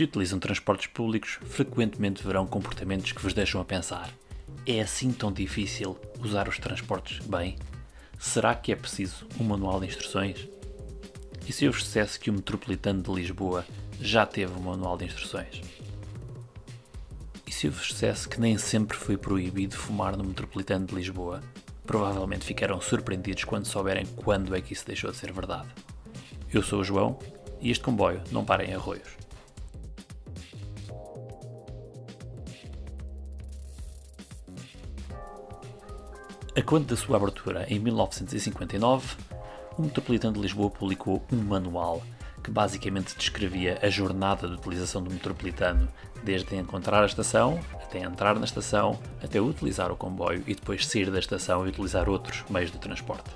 Se utilizam transportes públicos, frequentemente verão comportamentos que vos deixam a pensar: é assim tão difícil usar os transportes bem? Será que é preciso um manual de instruções? E se eu vos dissesse que o Metropolitano de Lisboa já teve um manual de instruções? E se eu vos dissesse que nem sempre foi proibido fumar no Metropolitano de Lisboa? Provavelmente ficaram surpreendidos quando souberem quando é que isso deixou de ser verdade. Eu sou o João e este comboio não para em Arroios. A quando da sua abertura em 1959, o Metropolitano de Lisboa publicou um manual que basicamente descrevia a jornada de utilização do Metropolitano, desde encontrar a estação, até entrar na estação, até utilizar o comboio e depois sair da estação e utilizar outros meios de transporte.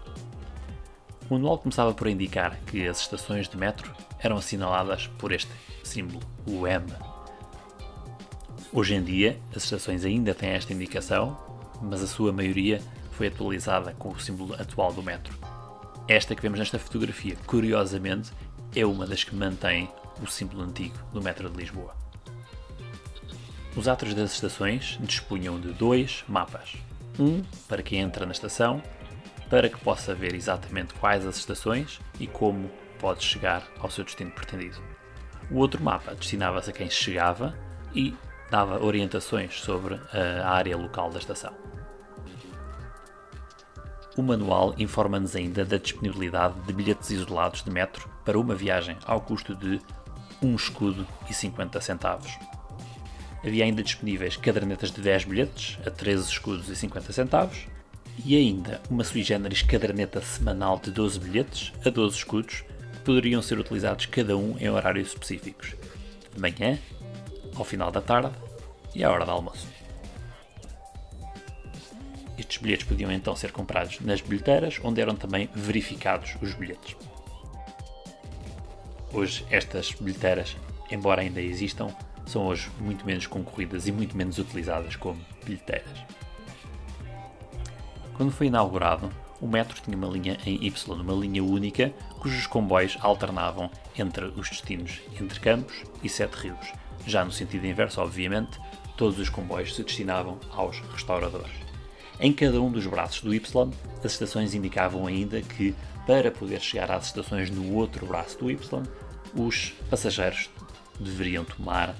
O manual começava por indicar que as estações de metro eram assinaladas por este símbolo, o M. Hoje em dia, as estações ainda têm esta indicação, mas a sua maioria foi atualizada com o símbolo atual do metro. Esta que vemos nesta fotografia, curiosamente, é uma das que mantém o símbolo antigo do metro de Lisboa. Os átrios das estações dispunham de dois mapas. Um para quem entra na estação, para que possa ver exatamente quais as estações e como pode chegar ao seu destino pretendido. O outro mapa destinava-se a quem chegava e dava orientações sobre a área local da estação. O manual informa-nos ainda da disponibilidade de bilhetes isolados de metro para uma viagem ao custo de 1,50 €. Havia ainda disponíveis cadernetas de 10 bilhetes a 13,50 € e ainda uma sui generis caderneta semanal de 12 bilhetes a 12 escudos que poderiam ser utilizados cada um em horários específicos, de manhã, ao final da tarde e à hora do almoço. Estes bilhetes podiam então ser comprados nas bilheteiras, onde eram também verificados os bilhetes. Hoje, estas bilheteiras, embora ainda existam, são hoje muito menos concorridas e muito menos utilizadas como bilheteiras. Quando foi inaugurado, o metro tinha uma linha em Y, uma linha única, cujos comboios alternavam entre os destinos Entre Campos e Sete Rios. Já no sentido inverso, obviamente, todos os comboios se destinavam aos restauradores. Em cada um dos braços do Y, as estações indicavam ainda que, para poder chegar às estações no outro braço do Y, os passageiros deveriam tomar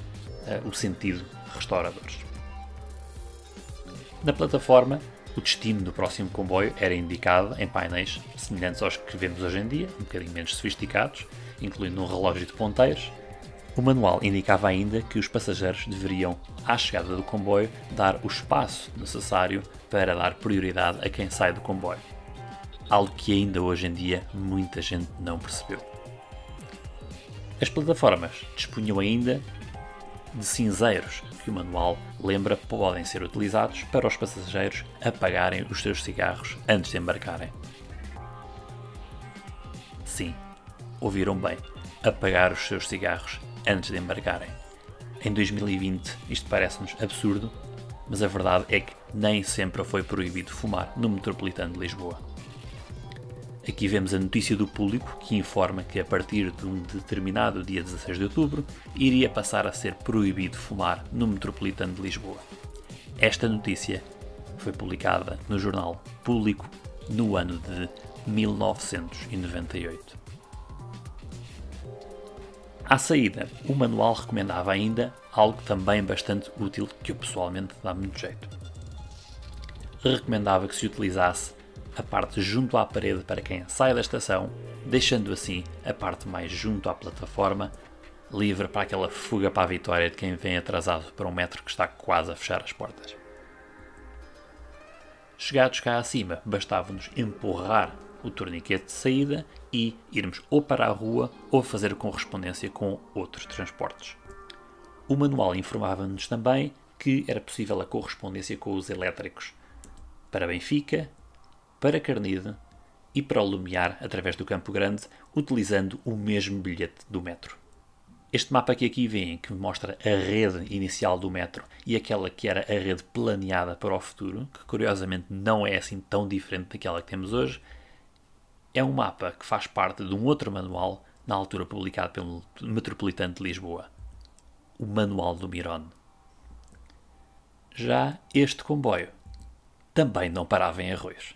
o sentido restauradores. Na plataforma, o destino do próximo comboio era indicado em painéis semelhantes aos que vemos hoje em dia, um bocadinho menos sofisticados, incluindo um relógio de ponteiros. O manual indicava ainda que os passageiros deveriam, à chegada do comboio, dar o espaço necessário para dar prioridade a quem sai do comboio. Algo que ainda hoje em dia muita gente não percebeu. As plataformas dispunham ainda de cinzeiros que o manual lembra podem ser utilizados para os passageiros apagarem os seus cigarros antes de embarcarem. Sim, ouviram bem, apagar os seus cigarros antes de embarcarem. Em 2020 isto parece-nos absurdo, mas a verdade é que nem sempre foi proibido fumar no Metropolitano de Lisboa. Aqui vemos a notícia do Público que informa que a partir de um determinado dia 16 de outubro iria passar a ser proibido fumar no Metropolitano de Lisboa. Esta notícia foi publicada no jornal Público no ano de 1998. À saída, o manual recomendava ainda algo também bastante útil que eu pessoalmente dá muito jeito. Recomendava que se utilizasse a parte junto à parede para quem sai da estação, deixando assim a parte mais junto à plataforma livre para aquela fuga para a vitória de quem vem atrasado para um metro que está quase a fechar as portas. Chegados cá acima, bastava-nos empurrar o torniquete de saída e irmos ou para a rua ou fazer correspondência com outros transportes. O manual informava-nos também que era possível a correspondência com os elétricos para Benfica, para Carnide e para o Lumiar através do Campo Grande, utilizando o mesmo bilhete do metro. Este mapa que aqui vêem, que mostra a rede inicial do metro e aquela que era a rede planeada para o futuro, que curiosamente não é assim tão diferente daquela que temos hoje, é um mapa que faz parte de um outro manual, na altura publicado pelo Metropolitano de Lisboa. o manual do Mirón. Já este comboio também não parava em Arroios.